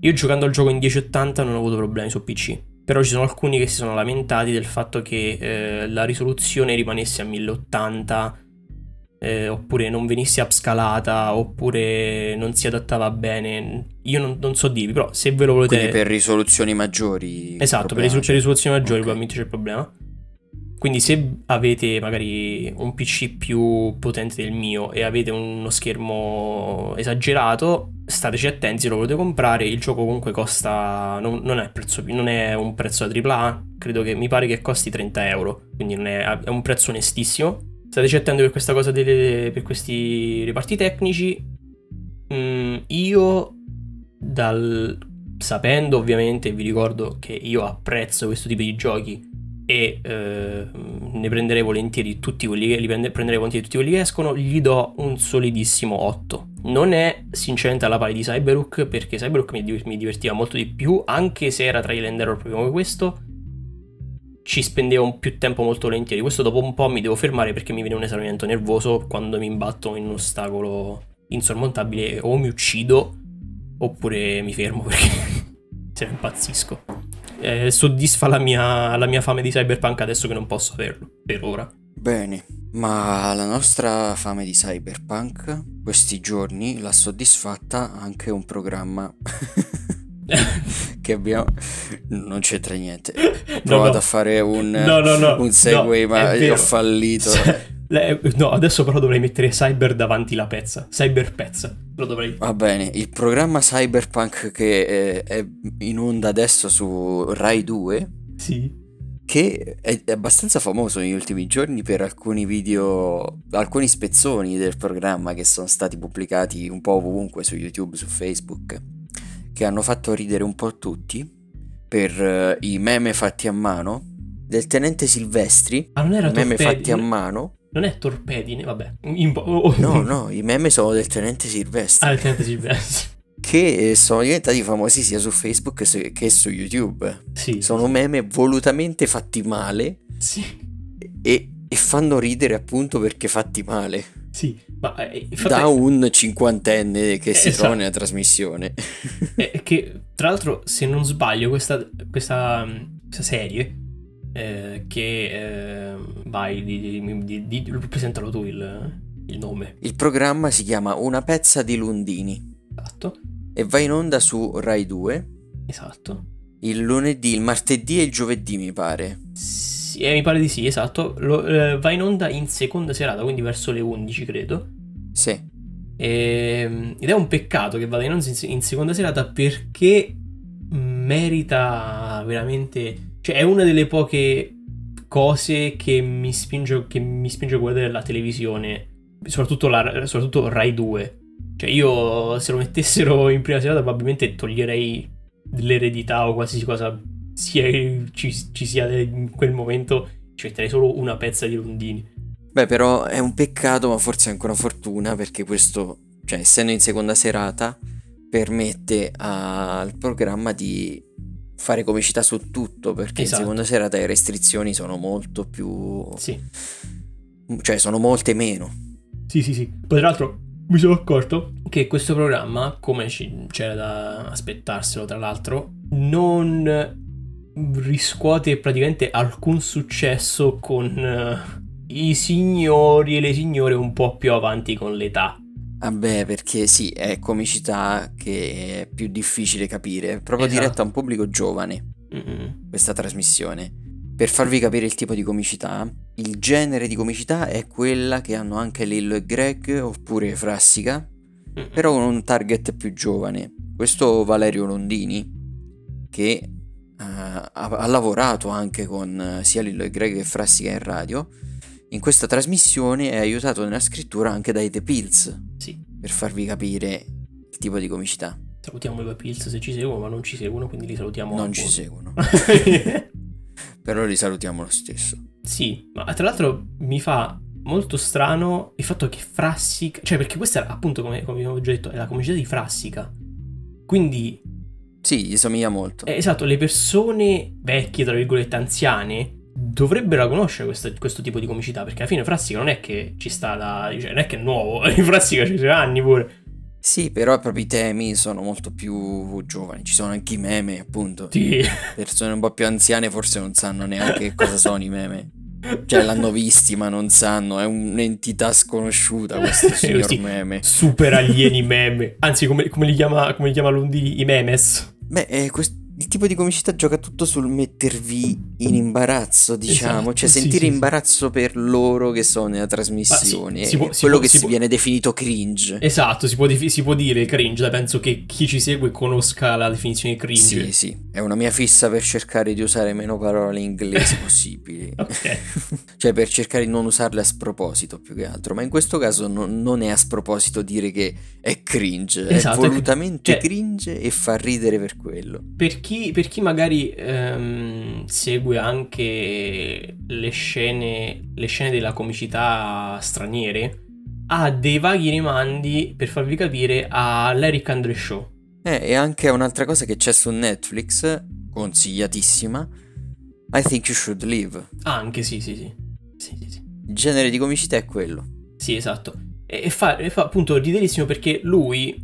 Io giocando al gioco in 1080 non ho avuto problemi su PC, però ci sono alcuni che si sono lamentati del fatto che la risoluzione rimanesse a 1080, oppure non venisse upscalata, oppure non si adattava bene. Io non so dirvi, però se ve lo volete... Quindi per risoluzioni maggiori... Esatto, per risoluzioni maggiori probabilmente c'è il problema. Quindi se avete magari un PC più potente del mio e avete uno schermo esagerato, stateci attenti se lo volete comprare. Il gioco comunque costa... non è un prezzo AAA, credo che mi pare che costi €30, quindi è un prezzo onestissimo. Stateci attenti per questa cosa per questi reparti tecnici. Io sapendo, ovviamente, vi ricordo che io apprezzo questo tipo di giochi e ne prenderei volentieri tutti quelli che escono. Gli do un solidissimo 8. Non è sinceramente alla pari di Cyberhook, perché Cyberhook mi divertiva molto di più, anche se era trial and error proprio come questo. ci spendevo più tempo molto volentieri. Questo dopo un po' mi devo fermare perché mi viene un esaurimento nervoso quando mi imbatto in un ostacolo insormontabile, o mi uccido oppure mi fermo perché se ne impazzisco. Soddisfa la mia fame di Cyberpunk adesso che non posso averlo, per ora. Bene, ma la nostra fame di Cyberpunk questi giorni l'ha soddisfatta anche un programma che abbiamo... non c'entra niente. Ho provato a fare un segue, ma ho fallito. No, adesso però dovrei mettere Cyber davanti la pezza. Cyberpezza. Lo dovrei... Va bene, il programma Cyberpunk che è in onda adesso su Rai 2. Sì. Che è abbastanza famoso negli ultimi giorni per alcuni video, alcuni spezzoni del programma che sono stati pubblicati un po' ovunque, su YouTube, su Facebook, che hanno fatto ridere un po' tutti per i meme fatti a mano del Tenente Silvestri. Ma non era meme fatti a mano? Non è Torpedine, vabbè. No, i meme sono del Tenente Silvestri. Ah, il Tenente Silvestri. Che sono diventati famosi sia su Facebook che su YouTube. Sì. Sono meme volutamente fatti male. Sì. E fanno ridere appunto perché fatti male. Sì. Ma, da un cinquantenne che si trova nella trasmissione. Che tra l'altro, se non sbaglio, questa serie che vai di presentalo tu il nome. Il programma si chiama Una pezza di Lundini. Esatto. E va in onda su Rai 2. Esatto. Il lunedì, il martedì e il giovedì, mi pare. Sì, mi pare di sì, esatto. Va in onda in seconda serata, quindi verso le 11, credo. Sì. Ed è un peccato che vada in onda in seconda serata, perché merita veramente... Cioè, è una delle poche cose che mi spinge a guardare la televisione, soprattutto Rai 2. Cioè, io se lo mettessero in prima serata probabilmente toglierei l'eredità o qualsiasi cosa ci sia in quel momento, ci metterei solo Una pezza di Lundini. Beh, però è un peccato, ma forse è ancora fortuna, perché questo, cioè essendo in seconda serata, permette al programma di fare comicità su tutto, perché esatto, in seconda serata le restrizioni sono molto più... Sì. Cioè sono molte meno. Sì. Poi tra l'altro... mi sono accorto che questo programma, come c'era da aspettarselo tra l'altro, non riscuote praticamente alcun successo con i signori e le signore un po' più avanti con l'età. Vabbè, perché sì, è comicità che è più difficile capire, è proprio esatto, diretta a un pubblico giovane. Mm-mm. Questa trasmissione, per farvi capire il tipo di comicità, il genere di comicità è quella che hanno anche Lillo e Greg oppure Frassica, però con un target più giovane. Questo Valerio Lundini, che ha lavorato anche con sia Lillo e Greg che Frassica in radio, in questa trasmissione è aiutato nella scrittura anche dai The Pils. Sì. Per farvi capire il tipo di comicità. Salutiamo i The Pils se ci seguono, ma non ci seguono, quindi li salutiamo. Non ci seguono. Però li salutiamo lo stesso. Sì, ma tra l'altro mi fa molto strano il fatto che Frassica... Cioè, perché questa, appunto, come abbiamo già detto, è la comicità di Frassica. Quindi... Sì, gli somiglia molto. Esatto, le persone vecchie, tra virgolette, anziane, dovrebbero conoscere questo tipo di comicità, perché alla fine Frassica non è che ci sta da... Cioè, non è che è nuovo, Frassica ci sono anni pure. Sì, però i propri temi sono molto più giovani, ci sono anche i meme, appunto. Sì. Persone un po' più anziane forse non sanno neanche cosa sono i meme. Cioè l'hanno visti ma non sanno, è un'entità sconosciuta questo signor sì, meme. Super alieni meme, anzi come li chiama Lundini, i memes. Beh, il tipo di comicità gioca tutto sul mettervi in imbarazzo, diciamo, esatto, cioè sentire sì, imbarazzo per loro che sono nella trasmissione, sì, quello che viene definito cringe. Esatto, si può dire cringe, penso che chi ci segue conosca la definizione cringe. Sì, sì, è una mia fissa per cercare di usare meno parole in inglese possibili. Okay. Cioè per cercare di non usarle a sproposito più che altro, ma in questo caso non è a sproposito dire che è cringe, esatto, è volutamente cringe e fa ridere per quello. Per chi magari segue anche le scene della comicità straniere, ha dei vaghi rimandi, per farvi capire, all'Eric Andre Show. E anche un'altra cosa che c'è su Netflix, consigliatissima, I Think You Should Live. Ah, anche sì. Il genere di comicità è quello. Sì, esatto. E fa appunto riderissimo perché lui,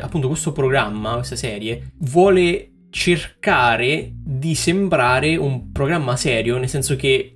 appunto questo programma, questa serie, vuole cercare di sembrare un programma serio, nel senso che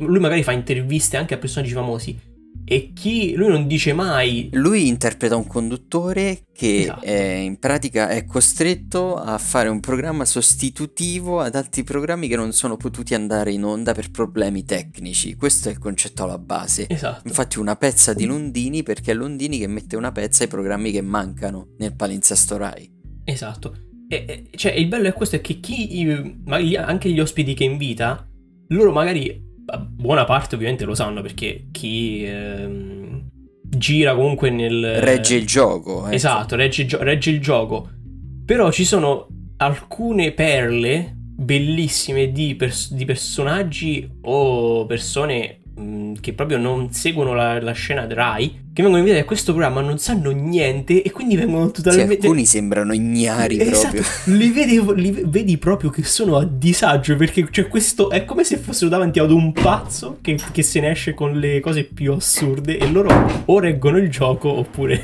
lui magari fa interviste anche a personaggi famosi e lui non dice mai. Lui interpreta un conduttore che esatto. In pratica è costretto a fare un programma sostitutivo ad altri programmi che non sono potuti andare in onda per problemi tecnici. Questo è il concetto alla base. Esatto. Infatti Una pezza di Lundini, perché è Lundini che mette una pezza ai programmi che mancano nel palinsesto Rai. Esatto. Cioè il bello è questo, è che anche gli ospiti che invita, loro magari buona parte ovviamente lo sanno, perché chi gira comunque nel regge il gioco, esatto, regge il gioco. Però ci sono alcune perle bellissime di personaggi o persone che proprio non seguono la scena Rai, che vengono invitati a questo programma, non sanno niente e quindi vengono totalmente. Sì, alcuni sembrano ignari, esatto, proprio. Li vedi proprio che sono a disagio, perché cioè questo è come se fossero davanti ad un pazzo che se ne esce con le cose più assurde, e loro o reggono il gioco oppure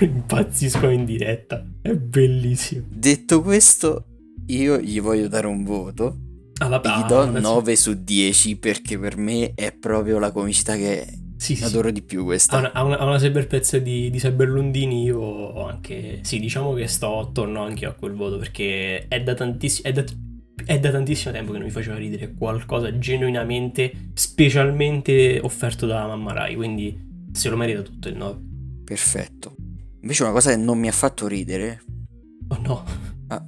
impazziscono in diretta. È bellissimo. Detto questo, io gli voglio dare un voto. Gli do 9 su 10 perché per me è proprio la comicità che sì, adoro di più questa. A una cyberpezza di Cyber Lundini io ho anche, sì, diciamo che sto attorno anche a quel voto, perché è da tantissimo tempo che non mi faceva ridere qualcosa genuinamente, specialmente offerto da Mamma Rai, quindi se lo merita tutto il 9. Perfetto. Invece una cosa che non mi ha fatto ridere. Oh no. Ah,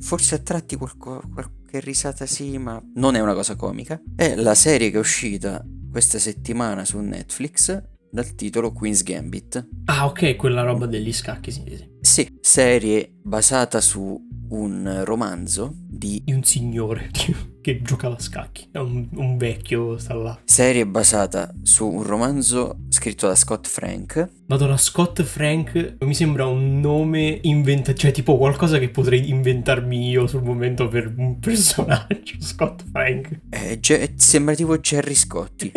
forse a tratti qualche risata sì, ma non è una cosa comica. È la serie che è uscita questa settimana su Netflix dal titolo Queen's Gambit. Ah, ok, quella roba degli scacchi, sì. Serie basata su un romanzo di un signore che giocava a scacchi, un vecchio sta là. Serie basata su un romanzo scritto da Scott Frank. Madonna, Scott Frank mi sembra un nome inventato, cioè tipo qualcosa che potrei inventarmi io sul momento per un personaggio. Scott Frank sembra tipo Jerry Scotti.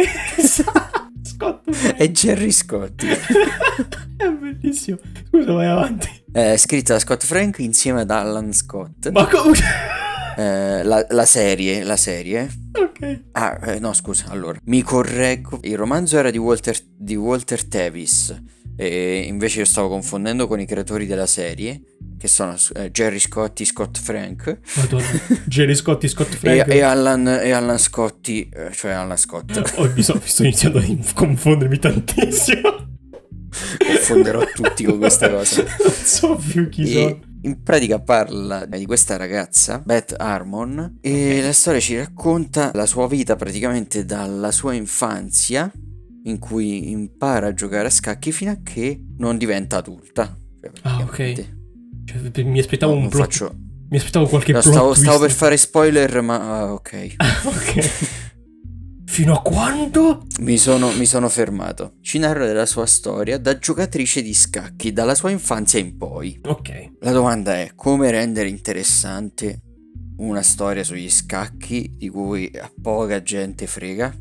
Scott Frank. È Jerry Scotti. È bellissimo. Scusa, vai avanti. Scritta da Scott Frank insieme ad Alan Scott. Ma come? La serie. Ok. Ah, no, scusa, allora mi correggo. Il romanzo era di Walter Tevis, e invece io stavo confondendo con i creatori della serie, che sono Jerry Scotti, Scott Frank. Madonna, Jerry Scotti, Scott Frank. e Alan Scotti, cioè Alan Scott. Oh, mi sto iniziando a confondermi tantissimo. Confonderò tutti con questa cosa. Non so più chi sono. In pratica parla di questa ragazza, Beth Harmon, e la storia ci racconta la sua vita praticamente dalla sua infanzia, in cui impara a giocare a scacchi fino a che non diventa adulta. Cioè, ah, ok. Cioè, mi aspettavo mi aspettavo qualche plot twist. Stavo per fare spoiler, ma ok. Ah, ok. Fino a quando? Mi sono fermato. Ci narra della sua storia da giocatrice di scacchi, dalla sua infanzia in poi. Ok. La domanda è: come rendere interessante una storia sugli scacchi di cui a poca gente frega?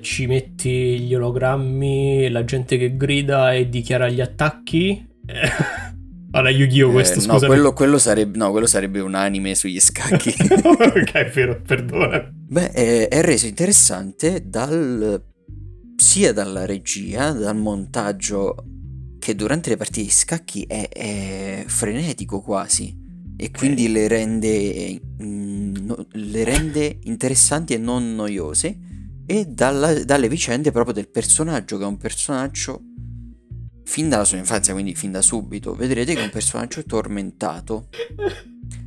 Ci metti gli ologrammi, la gente che grida e dichiara gli attacchi. Alla Yu-Gi-Oh! Questo, scusa. No, quello sarebbe un anime sugli scacchi. Ok, vero, perdona. Beh, è reso interessante dalla regia, dal montaggio, che durante le partite di scacchi è frenetico quasi. E quindi le rende interessanti e non noiose. E dalle vicende proprio del personaggio, che è un personaggio fin dalla sua infanzia, quindi fin da subito vedrete che è un personaggio tormentato,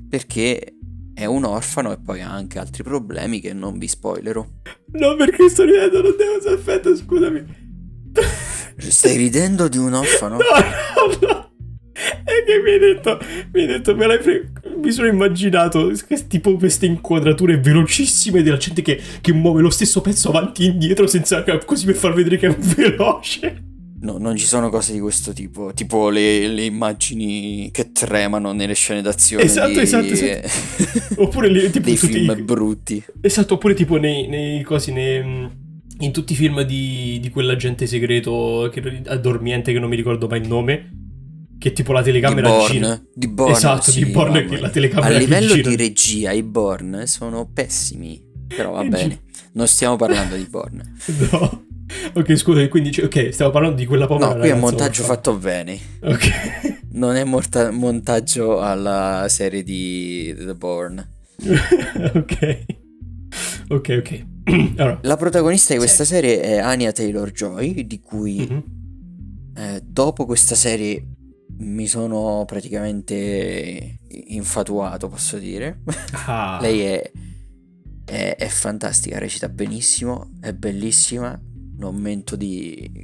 perché è un orfano e poi ha anche altri problemi che non vi spoilerò. No, perché sto ridendo, non devo sapere, scusami. Stai ridendo di un orfano? No. È che mi hai detto mi sono immaginato tipo queste inquadrature velocissime della gente che muove lo stesso pezzo avanti e indietro, senza, così per far vedere che è veloce. No, non ci sono cose di questo tipo, tipo le immagini che tremano nelle scene d'azione. Esatto. Oppure le, tipo, dei film brutti. Esatto, oppure tipo nei cosi, in tutti i film di quell'agente segreto addormiente che non mi ricordo mai il nome, che tipo la telecamera gira. Di Bourne. Esatto, sì, di Bourne, che la telecamera gira. A livello di regia i Bourne sono pessimi, però va bene, non stiamo parlando di Bourne. No. Ok, scusa, quindi ok, stiamo parlando di quella povera. No, qui è montaggio fatto bene. Ok. Non è montaggio alla serie di The Bourne. Ok. Allora. La protagonista di questa serie è Anya Taylor-Joy, di cui dopo questa serie mi sono praticamente infatuato, posso dire. Ah. Lei è fantastica, recita benissimo, è bellissima. Non mento di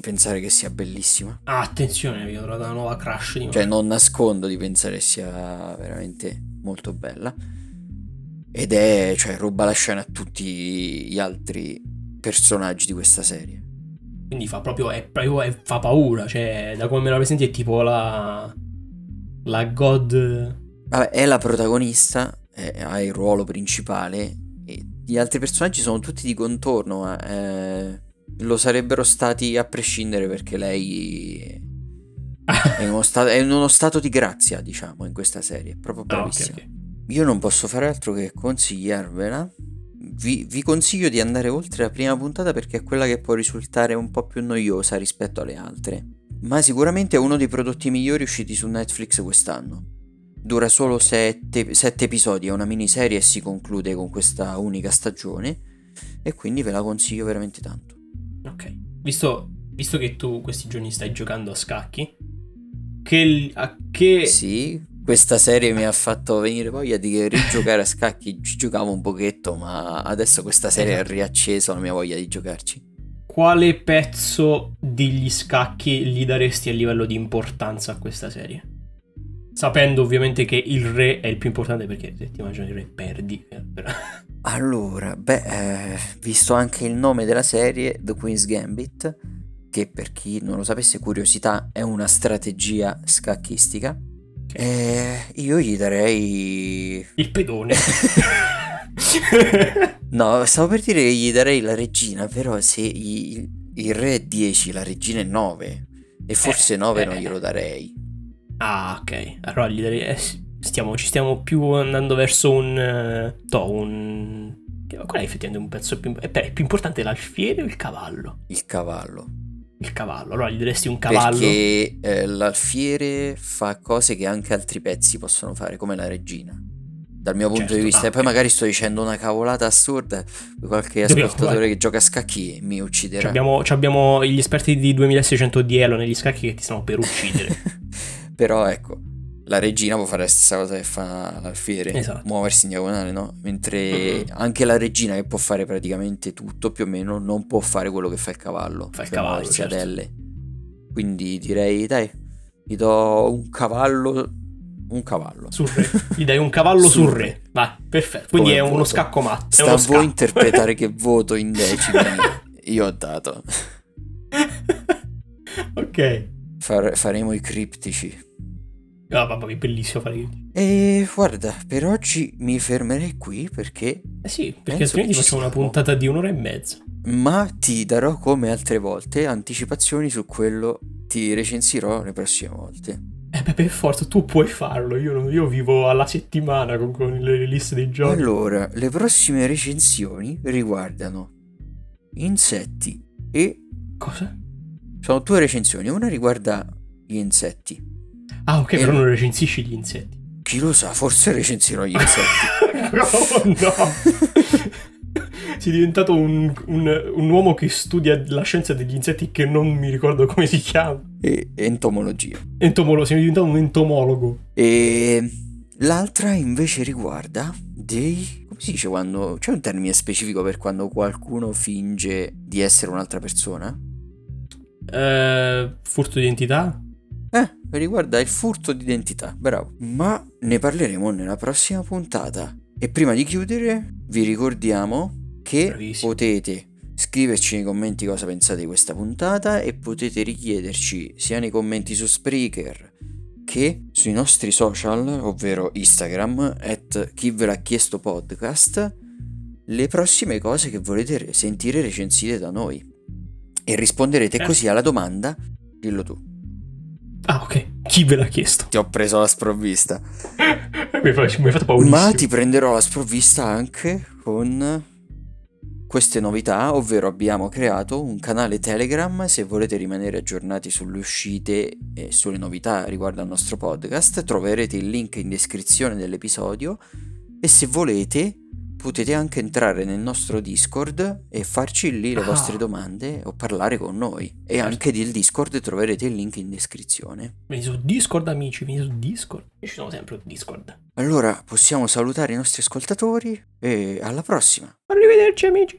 pensare che sia bellissima. Ah, attenzione, vi ho trovato una nuova crush di... Cioè, non nascondo di pensare sia veramente molto bella. Ed è, cioè, ruba la scena a tutti gli altri personaggi di questa serie. Quindi fa proprio, fa paura, cioè, da come me la presenti è tipo la god... Vabbè, è la protagonista, ha il ruolo principale. Gli altri personaggi sono tutti di contorno, ma lo sarebbero stati a prescindere, perché lei è in uno stato di grazia, diciamo, in questa serie. È proprio bravissima. Io non posso fare altro che consigliarvela. Vi consiglio di andare oltre la prima puntata, perché è quella che può risultare un po' più noiosa rispetto alle altre, ma sicuramente è uno dei prodotti migliori usciti su Netflix quest'anno. Dura solo 7 episodi, è una miniserie e si conclude con questa unica stagione, e quindi ve la consiglio veramente tanto. Ok, visto che tu questi giorni stai giocando a scacchi, Sì, questa serie mi ha fatto venire voglia di rigiocare a scacchi. Giocavo un pochetto, ma adesso questa serie ha riacceso la mia voglia di giocarci. Quale pezzo degli scacchi gli daresti a livello di importanza a questa serie? Sapendo ovviamente che il re è il più importante, perché se ti mangiano il re perdi. Allora, visto anche il nome della serie, The Queen's Gambit, che per chi non lo sapesse, curiosità, è una strategia scacchistica, io gli darei... Il pedone. No, stavo per dire che gli darei la regina, però se il re è 10, la regina è 9, e forse 9 non glielo darei. Ah, ok. Allora gli darei... ci stiamo più andando verso un... Qual è effettivamente un pezzo più... è più importante, l'alfiere o il cavallo? Il cavallo. Allora gli daresti un cavallo. Perché l'alfiere fa cose che anche altri pezzi possono fare, come la regina, dal mio punto di vista. E poi magari sto dicendo una cavolata assurda, qualche ascoltatore che gioca a scacchi mi ucciderà. C'abbiamo gli esperti di 2600 di Elo negli scacchi che ti stanno per uccidere. Però ecco, la regina può fare la stessa cosa che fa l'alfiere, muoversi in diagonale, no? Mentre anche la regina, che può fare praticamente tutto più o meno, non può fare quello che fa il cavallo. Fa il cavallo, certo. Quindi direi, dai, gli do un cavallo. Sul re. Gli dai un cavallo sul re. Vai, perfetto. Quindi come è uno scacco matto. Sta a voi interpretare che voto in decimi io ho dato. Ok. Faremo i criptici. Ah, mamma mia, bellissimo fare i criptici. E guarda, per oggi mi fermerei qui, perché... perché altrimenti facciamo una puntata di 1 ora e mezza. Ma ti darò, come altre volte, anticipazioni su quello ti recensirò le prossime volte. Per forza, tu puoi farlo, io vivo alla settimana con le liste dei giochi. Allora, le prossime recensioni riguardano insetti e... Cosa? Sono 2 recensioni, una riguarda gli insetti. Ah, ok, però non recensisci gli insetti. Chi lo sa, forse recensirò gli insetti. No. Sei diventato un uomo che studia la scienza degli insetti, che non mi ricordo come si chiama. E entomologia. Sei diventato un entomologo. E l'altra invece riguarda dei... Come si dice quando... C'è un termine specifico per quando qualcuno finge di essere un'altra persona? Furto d'identità? Riguarda il furto d'identità, bravo. Ma ne parleremo nella prossima puntata. E prima di chiudere vi ricordiamo che potete Scriveteci nei commenti cosa pensate di questa puntata e potete richiederci sia nei commenti su Spreaker che sui nostri social, ovvero Instagram @chi ve l'ha chiesto podcast, le prossime cose che volete sentire recensite da noi, e risponderete così alla domanda. Dillo tu. Ah, ok. Chi ve l'ha chiesto? Ti ho preso la sprovvista. Mi hai fatto paura. Ma ti prenderò la sprovvista anche con queste novità, ovvero abbiamo creato un canale Telegram, se volete rimanere aggiornati sulle uscite e sulle novità riguardo al nostro podcast. Troverete il link in descrizione dell'episodio, e se volete potete anche entrare nel nostro Discord e farci lì le vostre domande o parlare con noi. E certo, anche del Discord troverete il link in descrizione. Venite su Discord, amici, venite su Discord. Io ci sono sempre su Discord. Allora possiamo salutare i nostri ascoltatori e alla prossima. Arrivederci, amici.